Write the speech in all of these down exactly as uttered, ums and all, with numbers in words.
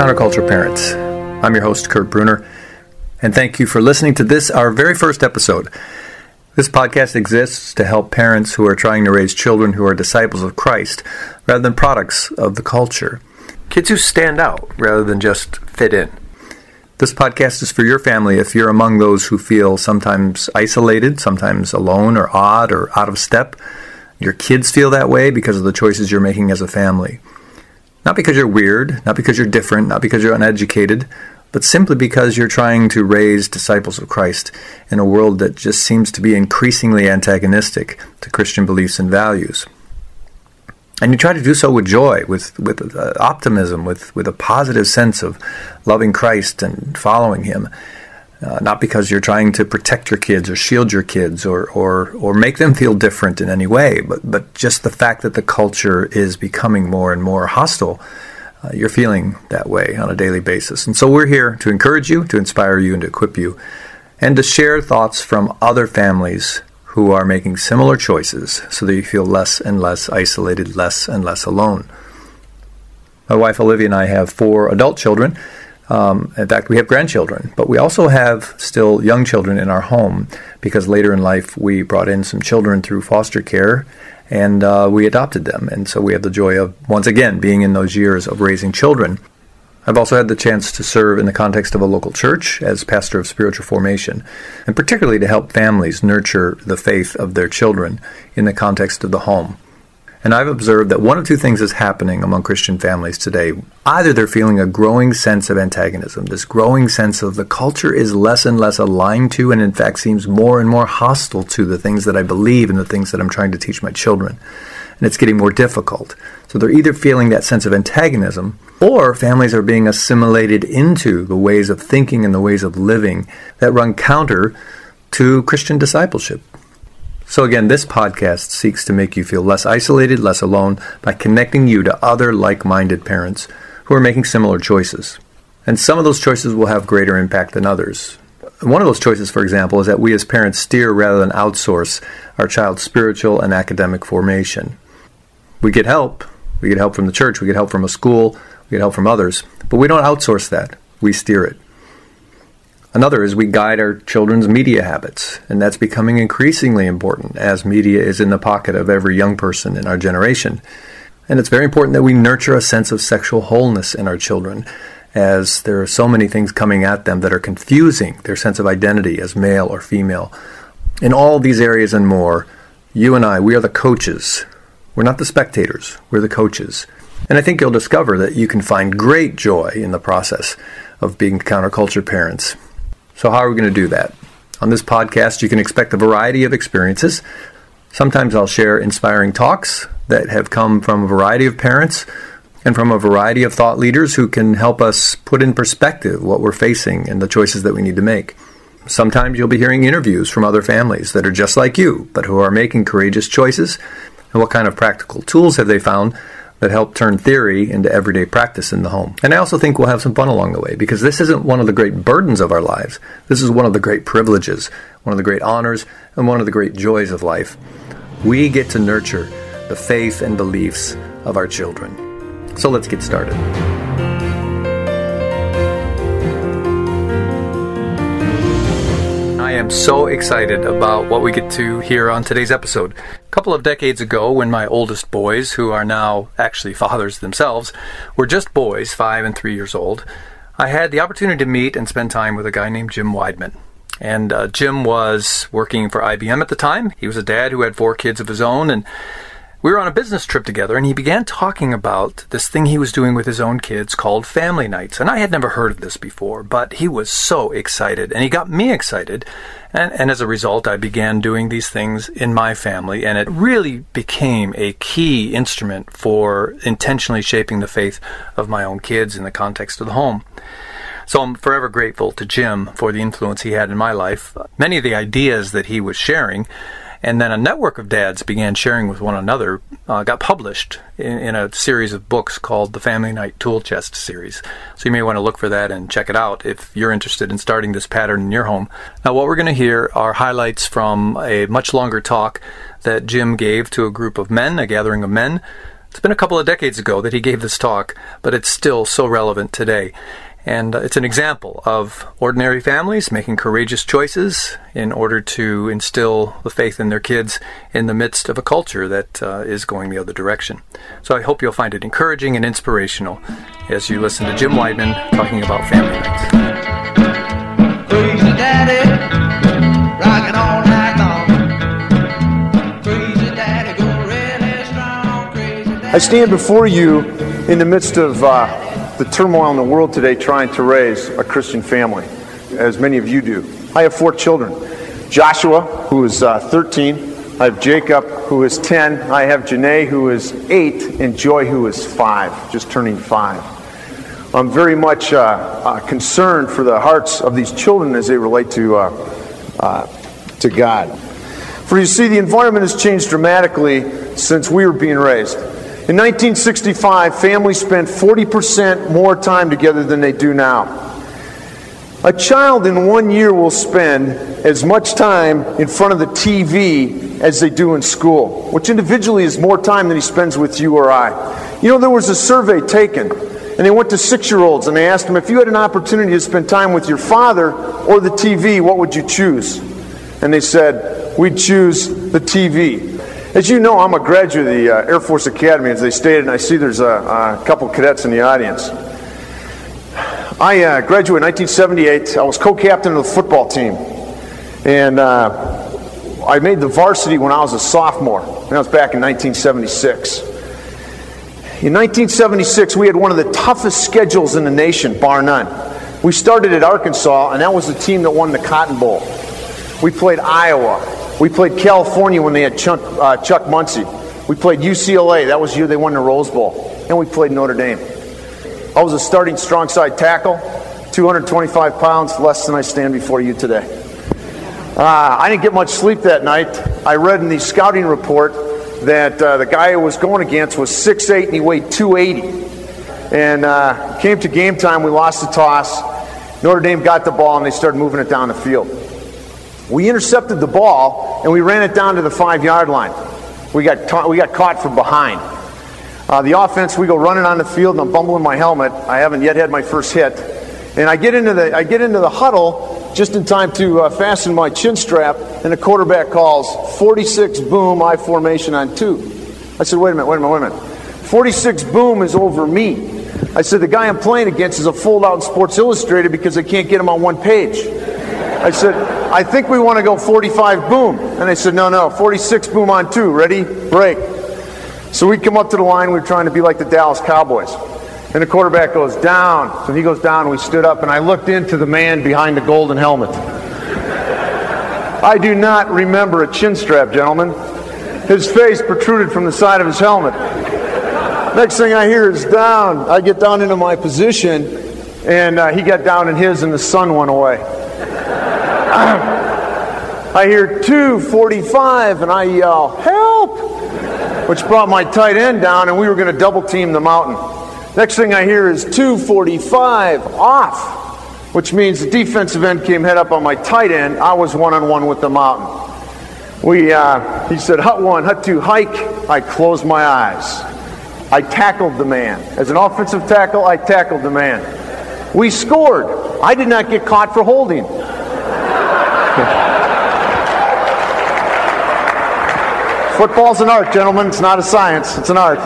Counterculture Parents. I'm your host, Kurt Bruner, and thank you for listening to this, our very first episode. This podcast exists to help parents who are trying to raise children who are disciples of Christ rather than products of the culture. Kids who stand out rather than just fit in. This podcast is for your family if you're among those who feel sometimes isolated, sometimes alone or odd or out of step. Your kids feel that way because of the choices you're making as a family. Not because you're weird, not because you're different, not because you're uneducated, but simply because you're trying to raise disciples of Christ in a world that just seems to be increasingly antagonistic to Christian beliefs and values. And you try to do so with joy, with with uh, optimism, with, with a positive sense of loving Christ and following Him. Uh, not because you're trying to protect your kids or shield your kids or, or or make them feel different in any way, but but just the fact that the culture is becoming more and more hostile, uh, you're feeling that way on a daily basis. And so we're here to encourage you, to inspire you, and to equip you, and to share thoughts from other families who are making similar choices so that you feel less and less isolated, less and less alone. My wife Olivia and I have four adult children. Um, in fact, we have grandchildren, but we also have still young children in our home because later in life we brought in some children through foster care and uh, we adopted them. And so we have the joy of, once again, being in those years of raising children. I've also had the chance to serve in the context of a local church as pastor of spiritual formation, and particularly to help families nurture the faith of their children in the context of the home. And I've observed that one of two things is happening among Christian families today. Either they're feeling a growing sense of antagonism, this growing sense of the culture is less and less aligned to and in fact seems more and more hostile to the things that I believe and the things that I'm trying to teach my children. And it's getting more difficult. So they're either feeling that sense of antagonism or families are being assimilated into the ways of thinking and the ways of living that run counter to Christian discipleship. So again, this podcast seeks to make you feel less isolated, less alone, by connecting you to other like-minded parents who are making similar choices. And some of those choices will have greater impact than others. One of those choices, for example, is that we as parents steer rather than outsource our child's spiritual and academic formation. We get help. We get help from the church. We get help from a school. We get help from others. But we don't outsource that. We steer it. Another is we guide our children's media habits, and that's becoming increasingly important as media is in the pocket of every young person in our generation. And it's very important that we nurture a sense of sexual wholeness in our children, as there are so many things coming at them that are confusing their sense of identity as male or female. In all these areas and more, you and I, we are the coaches. We're not the spectators, we're the coaches. And I think you'll discover that you can find great joy in the process of being counterculture parents. So how are we going to do that? On this podcast, you can expect a variety of experiences. Sometimes I'll share inspiring talks that have come from a variety of parents and from a variety of thought leaders who can help us put in perspective what we're facing and the choices that we need to make. Sometimes you'll be hearing interviews from other families that are just like you, but who are making courageous choices, and what kind of practical tools have they found that help turn theory into everyday practice in the home. And I also think we'll have some fun along the way, because this isn't one of the great burdens of our lives. This is one of the great privileges, one of the great honors, and one of the great joys of life. We get to nurture the faith and beliefs of our children. So let's get started. I am so excited about what we get to hear on today's episode. A couple of decades ago, when my oldest boys, who are now actually fathers themselves, were just boys, five and three years old, I had the opportunity to meet and spend time with a guy named Jim Wiedmann. And uh, Jim was working for I B M at the time. He was a dad who had four kids of his own, and we were on a business trip together, and he began talking about this thing he was doing with his own kids called Family Nights. And I had never heard of this before, but he was so excited, and he got me excited. And, and as a result, I began doing these things in my family, and it really became a key instrument for intentionally shaping the faith of my own kids in the context of the home. So I'm forever grateful to Jim for the influence he had in my life. Many of the ideas that he was sharing, and then a network of dads began sharing with one another, uh, got published in, in a series of books called the Family Night Tool Chest series. So you may want to look for that and check it out if you're interested in starting this pattern in your home. Now, what we're going to hear are highlights from a much longer talk that Jim gave to a group of men, a gathering of men, It's been a couple of decades ago that he gave this talk, but it's still so relevant today. And it's an example of ordinary families making courageous choices in order to instill the faith in their kids in the midst of a culture that uh, is going the other direction. So I hope you'll find it encouraging and inspirational as you listen to Jim Wiedmann talking about family nights. Praise the Daddy, rockin' all night long. Praise the Daddy, go really strong. Praise the Daddy. I stand before you in the midst of Uh, the turmoil in the world today, trying to raise a Christian family, as many of you do. I have four children. Joshua, who is uh, thirteen. I have Jacob, who is ten. I have Janae, who is eight. And Joy, who is five, just turning five. I'm very much uh, uh, concerned for the hearts of these children as they relate to uh, uh, to God. For you see, the environment has changed dramatically since we were being raised. In nineteen sixty-five, families spent forty percent more time together than they do now. A child in one year will spend as much time in front of the T V as they do in school, which individually is more time than he spends with you or I. You know, there was a survey taken, and they went to six-year-olds, and they asked them, if you had an opportunity to spend time with your father or the T V, what would you choose? And they said, we'd choose the T V. As you know, I'm a graduate of the uh, Air Force Academy, as they stated, and I see there's a, a couple cadets in the audience. I uh, graduated in nineteen seventy-eight. I was co-captain of the football team, and uh, I made the varsity when I was a sophomore, and that was back in nineteen seventy-six. In nineteen seventy-six, we had one of the toughest schedules in the nation, bar none. We started at Arkansas, and that was the team that won the Cotton Bowl. We played Iowa. We played California when they had Chuck, uh, Chuck Muncie. We played U C L A. That was the year they won the Rose Bowl. And we played Notre Dame. I was a starting strong side tackle, two hundred twenty-five pounds, less than I stand before you today. Uh, I didn't get much sleep that night. I read in the scouting report that uh, the guy I was going against was six foot eight and he weighed two hundred eighty. And uh, came to game time, we lost the toss. Notre Dame got the ball and they started moving it down the field. We intercepted the ball, and we ran it down to the five-yard line. We got ta- we got caught from behind. Uh, the offense, we go running on the field, and I'm bumbling my helmet. I haven't yet had my first hit. And I get into the I get into the huddle just in time to uh, fasten my chin strap, and the quarterback calls, forty-six boom, I formation on two. I said, wait a minute, wait a minute, wait a minute. forty-six boom is over me. I said, the guy I'm playing against is a fold-out in Sports Illustrated because they can't get him on one page. I said, I think we want to go forty-five boom. And they said, no, no, forty-six boom on two. Ready? Break. So we come up to the line. We were trying to be like the Dallas Cowboys. And the quarterback goes down. So he goes down. And we stood up. And I looked into the man behind the golden helmet. I do not remember a chin strap, gentlemen. His face protruded from the side of his helmet. Next thing I hear is down. I get down into my position. And uh, he got down in his and the sun went away. I hear two forty-five and I yell, help! Which brought my tight end down and we were going to double team the mountain. Next thing I hear is two forty-five off, which means the defensive end came head up on my tight end. I was one-on-one with the mountain. We, uh, he said, hut one, hut two, hike. I closed my eyes. I tackled the man. As an offensive tackle, I tackled the man. We scored. I did not get caught for holding. Football's an art, gentlemen. It's not a science. It's an art.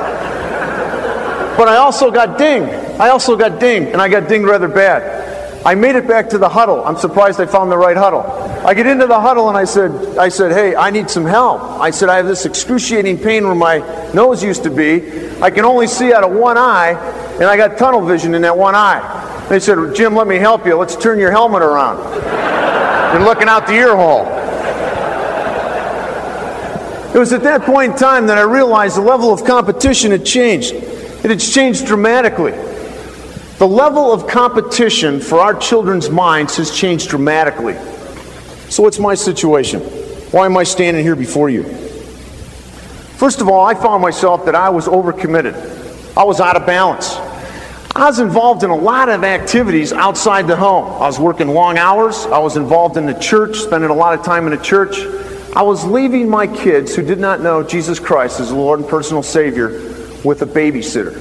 But I also got dinged. I also got dinged, and I got dinged rather bad. I made it back to the huddle. I'm surprised I found the right huddle. I get into the huddle, and I said, I said, hey, I need some help. I said, I have this excruciating pain where my nose used to be. I can only see out of one eye, and I got tunnel vision in that one eye. They said, Jim, let me help you. Let's turn your helmet around. You're looking out the ear hole. It was at that point in time that I realized the level of competition had changed. It had changed dramatically. The level of competition for our children's minds has changed dramatically. So what's my situation? Why am I standing here before you? First of all, I found myself that I was overcommitted. I was out of balance. I was involved in a lot of activities outside the home. I was working long hours. I was involved in the church, spending a lot of time in the church. I was leaving my kids who did not know Jesus Christ as the Lord and personal Savior with a babysitter.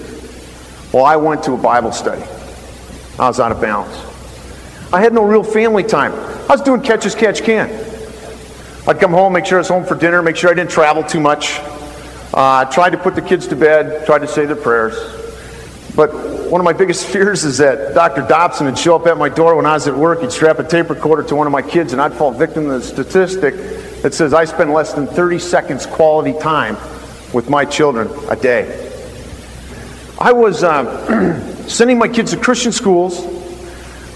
Well, I went to a Bible study. I was out of bounds. I had no real family time. I was doing catch as catch can. I'd come home, make sure I was home for dinner, make sure I didn't travel too much. Uh, tried to put the kids to bed, tried to say their prayers. But one of my biggest fears is that Doctor Dobson would show up at my door when I was at work. He'd strap a tape recorder to one of my kids, and I'd fall victim to the statistic that says I spend less than thirty seconds quality time with my children a day. I was um, sending my kids to Christian schools.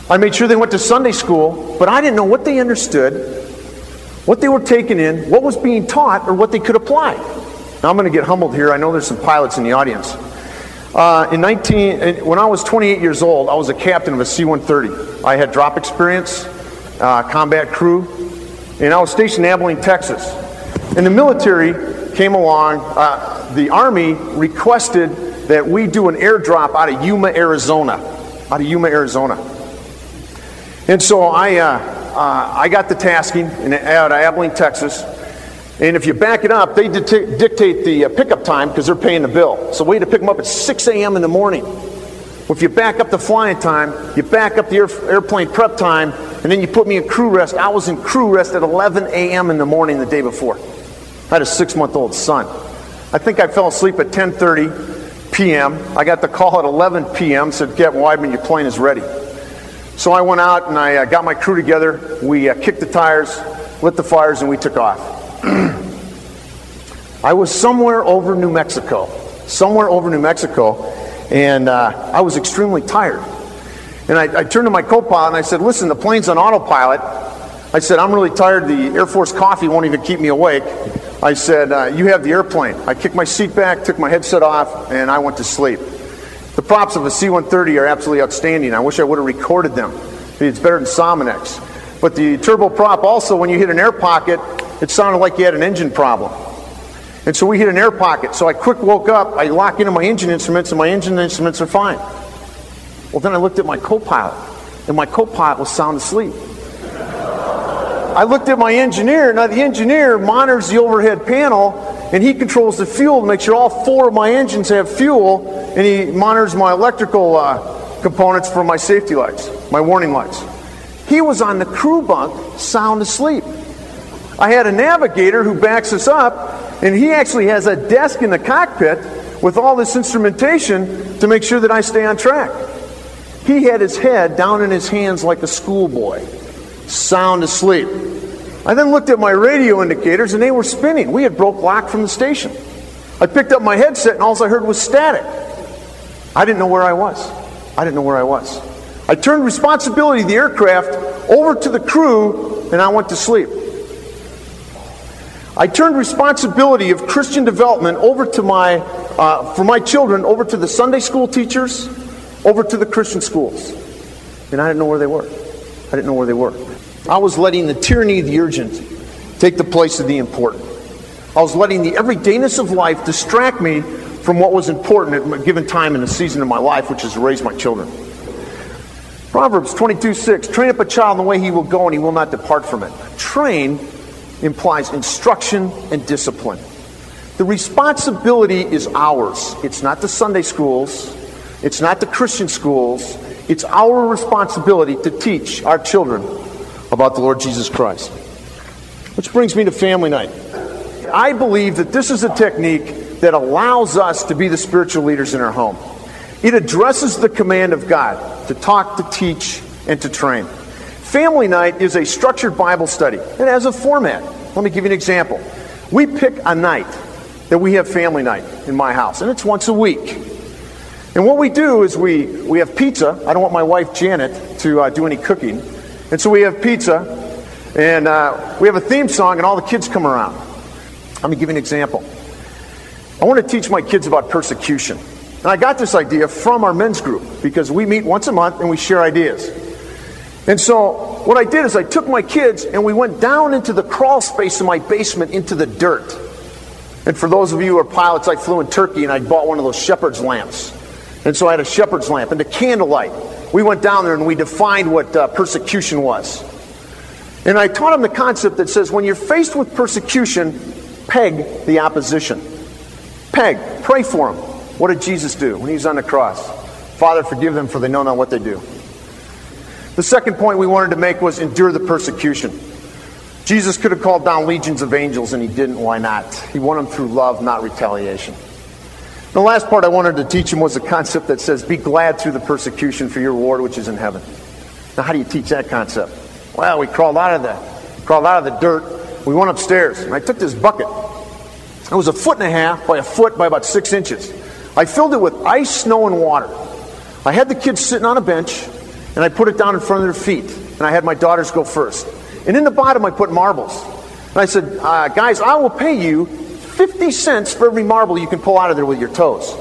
I made sure they went to Sunday school, but I didn't know what they understood, what they were taking in, what was being taught, or what they could apply. Now, I'm going to get humbled here. I know there's some pilots in the audience. Uh, in 19, when I was twenty-eight years old, I was a captain of a C one thirty. I had drop experience, uh, combat crew, and I was stationed in Abilene, Texas. And the military came along. Uh, the Army requested that we do an airdrop out of Yuma, Arizona. Out of Yuma, Arizona. And so I, uh, uh, I got the tasking in, out of Abilene, Texas. And if you back it up, they dictate, dictate the uh, pickup time because they're paying the bill. So we had to pick them up at six a.m. in the morning. Well, if you back up the flying time, you back up the air, airplane prep time, and then you put me in crew rest. I was in crew rest at eleven a.m. in the morning the day before. I had a six-month-old son. I think I fell asleep at ten thirty p.m. I got the call at eleven p.m. said, Captain Weidman, your plane is ready. So I went out and I uh, got my crew together. We uh, kicked the tires, lit the fires, and we took off. I was somewhere over New Mexico, somewhere over New Mexico, and uh, I was extremely tired. And I, I turned to my co-pilot and I said, listen, the plane's on autopilot. I said, I'm really tired. The Air Force coffee won't even keep me awake. I said, uh, you have the airplane. I kicked my seat back, took my headset off, and I went to sleep. The props of a C one thirty are absolutely outstanding. I wish I would have recorded them. It's better than Somonex. But the turboprop also, when you hit an air pocket, it sounded like you had an engine problem. And so we hit an air pocket. So I quick woke up, I lock into my engine instruments, and my engine instruments are fine. Well, then I looked at my co-pilot, and my co-pilot was sound asleep. I looked at my engineer. Now, the engineer monitors the overhead panel, and he controls the fuel to make sure all four of my engines have fuel, and he monitors my electrical uh, components for my safety lights, my warning lights. He was on the crew bunk, sound asleep. I had a navigator who backs us up, and he actually has a desk in the cockpit with all this instrumentation to make sure that I stay on track. He had his head down in his hands like a schoolboy, sound asleep. I then looked at my radio indicators, and they were spinning. We had broke lock from the station. I picked up my headset, and all I heard was static. I didn't know where I was. I didn't know where I was. I turned responsibility of the aircraft over to the crew, and I went to sleep. I turned responsibility of Christian development over to my, uh, for my children, over to the Sunday school teachers, over to the Christian schools. And I didn't know where they were. I didn't know where they were. I was letting the tyranny of the urgent take the place of the important. I was letting the everydayness of life distract me from what was important at a given time in the season of my life, which is to raise my children. Proverbs twenty-two six, train up a child in the way he will go, and he will not depart from it. Train implies instruction and discipline. The responsibility is ours. It's not the Sunday schools. It's not the Christian schools. It's our responsibility to teach our children about the Lord Jesus Christ. Which brings me to family night. I believe that this is a technique that allows us to be the spiritual leaders in our home. It addresses the command of God to talk, to teach, and to train. Family night is a structured Bible study. It has a format. Let me give you an example. We pick a night that we have family night in my house, and it's once a week. And what we do is we, we have pizza. I don't want my wife, Janet, to uh, do any cooking. And so we have pizza, and uh, we have a theme song, and all the kids come around. Let me give you an example. I want to teach my kids about persecution. And I got this idea from our men's group, because we meet once a month, and we share ideas. And so what I did is I took my kids and we went down into the crawl space in my basement into the dirt. And for those of you who are pilots, I flew in Turkey and I bought one of those shepherd's lamps. And so I had a shepherd's lamp and a candlelight. We went down there and we defined what uh, persecution was. And I taught them the concept that says when you're faced with persecution, peg the opposition. Peg, pray for them. What did Jesus do when he was on the cross? Father, forgive them, for they know not what they do. The second point we wanted to make was endure the persecution. Jesus could have called down legions of angels, and he didn't. Why not? He won them through love, not retaliation. The last part I wanted to teach him was a concept that says, be glad through the persecution, for your reward which is in heaven. Now, how do you teach that concept? Well, we crawled out of the, crawled out of the dirt. We went upstairs, and I took this bucket. It was a foot and a half by a foot by about six inches. I filled it with ice, snow, and water. I had the kids sitting on a bench, and I put it down in front of their feet, and I had my daughters go first. And in the bottom, I put marbles. And I said, uh, guys, I will pay you fifty cents for every marble you can pull out of there with your toes.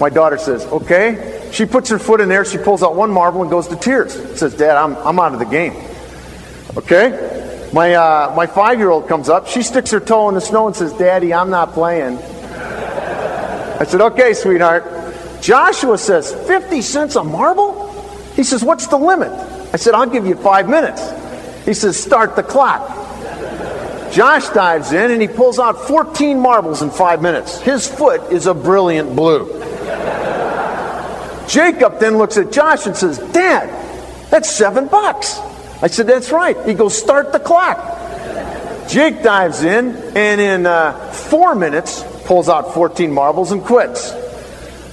My daughter says, okay. She puts her foot in there. She pulls out one marble and goes to tears. Says, Dad, I'm I'm out of the game. Okay. My uh, my five-year-old comes up. She sticks her toe in the snow and says, Daddy, I'm not playing. I said, okay, sweetheart. Joshua says, fifty cents a marble? He says, what's the limit? I said, I'll give you five minutes. He says, start the clock. Josh dives in and he pulls out fourteen marbles in five minutes. His foot is a brilliant blue. Jacob then looks at Josh and says, Dad, that's seven bucks. I said, that's right. He goes, start the clock. Jake dives in and in uh, four minutes pulls out fourteen marbles and quits.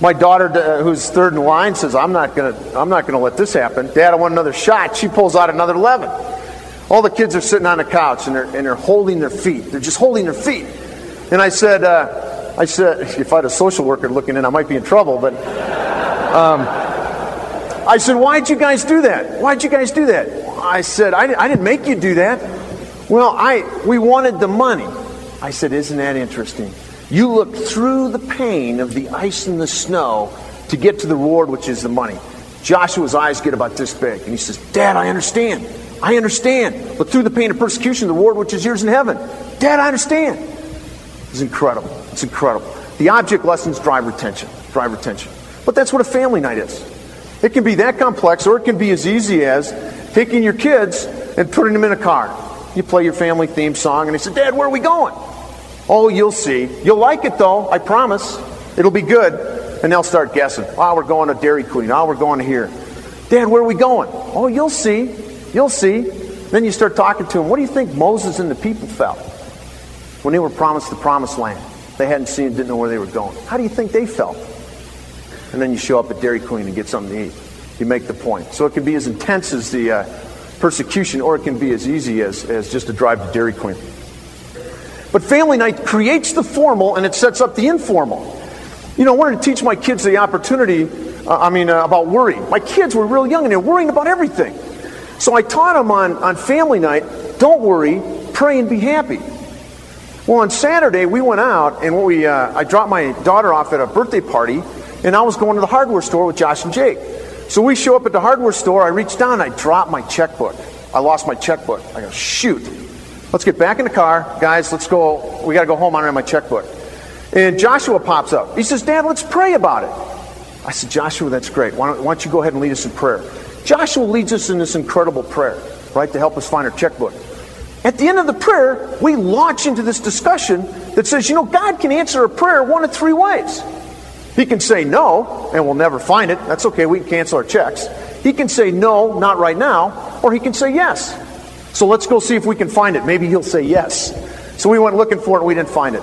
My daughter, who's third in line, says, I'm not going to I'm not going to let this happen. Dad, I want another shot. She pulls out another eleven. All the kids are sitting on the couch, and they're, and they're holding their feet. They're just holding their feet. And I said, uh, I said, if I had a social worker looking in, I might be in trouble. But um, I said, why'd you guys do that? Why'd you guys do that? I said, I, I didn't make you do that. Well, I we wanted the money. I said, isn't that interesting? You look through the pain of the ice and the snow to get to the reward, which is the money. Joshua's eyes get about this big, and he says, Dad, I understand. I understand. But through the pain of persecution, the reward which is yours in heaven. Dad, I understand. It's incredible. It's incredible. The object lessons drive retention. Drive retention. But that's what a family night is. It can be that complex, or it can be as easy as taking your kids and putting them in a car. You play your family theme song, and they say, Dad, where are we going? Oh, you'll see. You'll like it, though. I promise. It'll be good. And they'll start guessing. Oh, we're going to Dairy Queen. Oh, we're going here. Dad, where are we going? Oh, you'll see. You'll see. Then you start talking to them. What do you think Moses and the people felt when they were promised the promised land? They hadn't seen it, didn't know where they were going. How do you think they felt? And then you show up at Dairy Queen and get something to eat. You make the point. So it can be as intense as the uh, persecution, or it can be as easy as, as just a drive to Dairy Queen. But family night creates the formal, and it sets up the informal. You know, I wanted to teach my kids the opportunity, uh, I mean, uh, about worry. My kids were real young, and they were worrying about everything. So I taught them on, on family night, don't worry, pray and be happy. Well, on Saturday, we went out, and what we uh, I dropped my daughter off at a birthday party, and I was going to the hardware store with Josh and Jake. So we show up at the hardware store, I reached down, and I dropped my checkbook. I lost my checkbook. I go, shoot. Let's get back in the car. Guys, let's go. We got to go home. I don't have my checkbook. And Joshua pops up. He says, Dad, let's pray about it. I said, Joshua, that's great. Why don't, why don't you go ahead and lead us in prayer? Joshua leads us in this incredible prayer, right, to help us find our checkbook. At the end of the prayer, we launch into this discussion that says, you know, God can answer a prayer one of three ways. He can say no, and we'll never find it. That's okay. We can cancel our checks. He can say no, not right now, or he can say yes. So let's go see if we can find it. Maybe he'll say yes. So we went looking for it, and we didn't find it.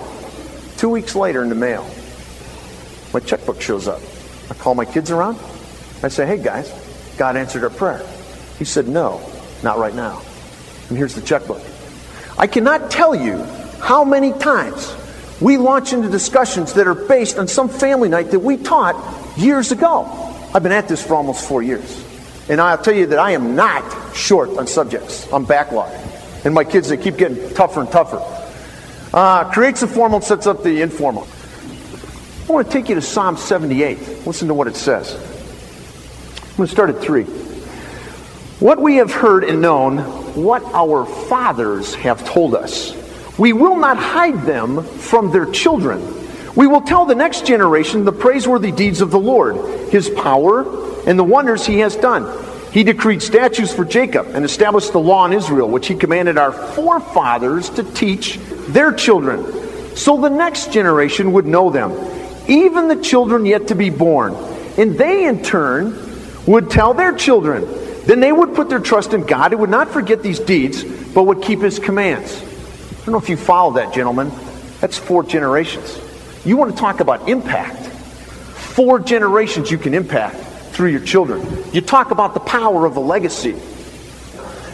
Two weeks later in the mail, my checkbook shows up. I call my kids around. I say, hey, guys, God answered our prayer. He said, no, not right now. And here's the checkbook. I cannot tell you how many times we launch into discussions that are based on some family night that we taught years ago. I've been at this for almost four years. And I'll tell you that I am not short on subjects. I'm backlogged. And my kids, they keep getting tougher and tougher. Uh, creates the formal, sets up the informal. I want to take you to Psalm seventy-eight. Listen to what it says. I'm going to start at three. What we have heard and known, what our fathers have told us, we will not hide them from their children. We will tell the next generation the praiseworthy deeds of the Lord, his power, and the wonders he has done. He decreed statutes for Jacob and established the law in Israel, which he commanded our forefathers to teach their children, so the next generation would know them, even the children yet to be born. And they, in turn, would tell their children. Then they would put their trust in God, who would not forget these deeds, but would keep his commands. I don't know if you follow that, gentlemen. That's four generations. You want to talk about impact. Four generations you can impact through your children. You talk about the power of a legacy.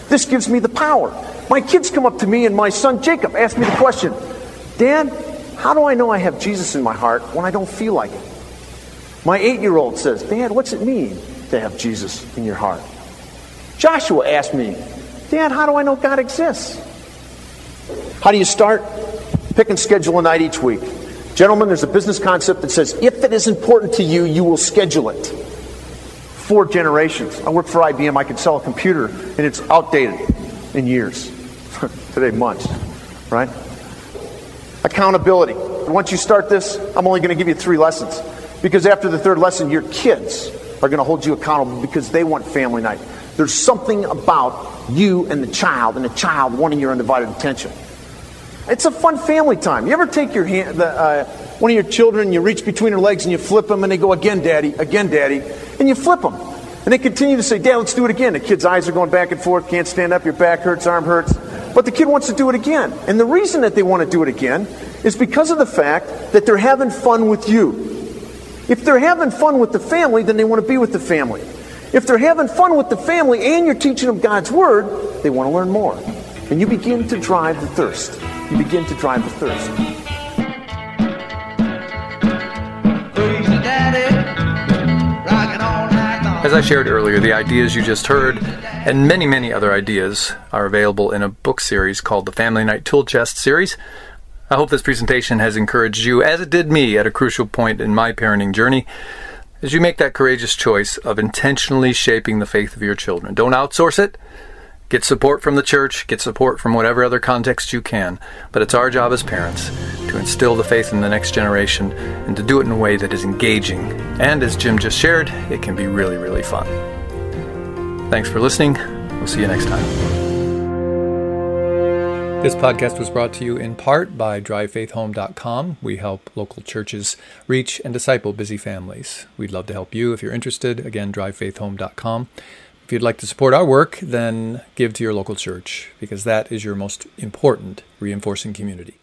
This gives me the power. My kids come up to me, and my son Jacob asked me the question, Dad, how do I know I have Jesus in my heart when I don't feel like it? My eight-year-old says, Dad, what's it mean to have Jesus in your heart? Joshua asked me, Dad, how do I know God exists? How do you start? Pick and schedule a night each week. Gentlemen, there's a business concept that says, if it is important to you, you will schedule it. Four generations. I worked for I B M. I could sell a computer, and it's outdated in years. Today, months, right? Accountability. Once you start this, I'm only going to give you three lessons. Because after the third lesson, your kids are going to hold you accountable because they want family night. There's something about you and the child, and the child wanting your undivided attention. It's a fun family time. You ever take your hand, the, uh, one of your children, you reach between their legs and you flip them, and they go, again, Daddy, again, Daddy, and you flip them. And they continue to say, Dad, let's do it again. The kid's eyes are going back and forth, can't stand up, your back hurts, arm hurts. But the kid wants to do it again. And the reason that they want to do it again is because of the fact that they're having fun with you. If they're having fun with the family, then they want to be with the family. If they're having fun with the family and you're teaching them God's Word, they want to learn more. And you begin to drive the thirst. You begin to drive the thirst. As I shared earlier, the ideas you just heard and many, many other ideas are available in a book series called the Family Night Tool Chest series. I hope this presentation has encouraged you, as it did me, at a crucial point in my parenting journey, as you make that courageous choice of intentionally shaping the faith of your children. Don't outsource it. Get support from the church. Get support from whatever other context you can. But it's our job as parents to instill the faith in the next generation and to do it in a way that is engaging. And as Jim just shared, it can be really, really fun. Thanks for listening. We'll see you next time. This podcast was brought to you in part by Drive Faith Home dot com. We help local churches reach and disciple busy families. We'd love to help you if you're interested. Again, Drive Faith Home dot com. If you'd like to support our work, then give to your local church, because that is your most important reinforcing community.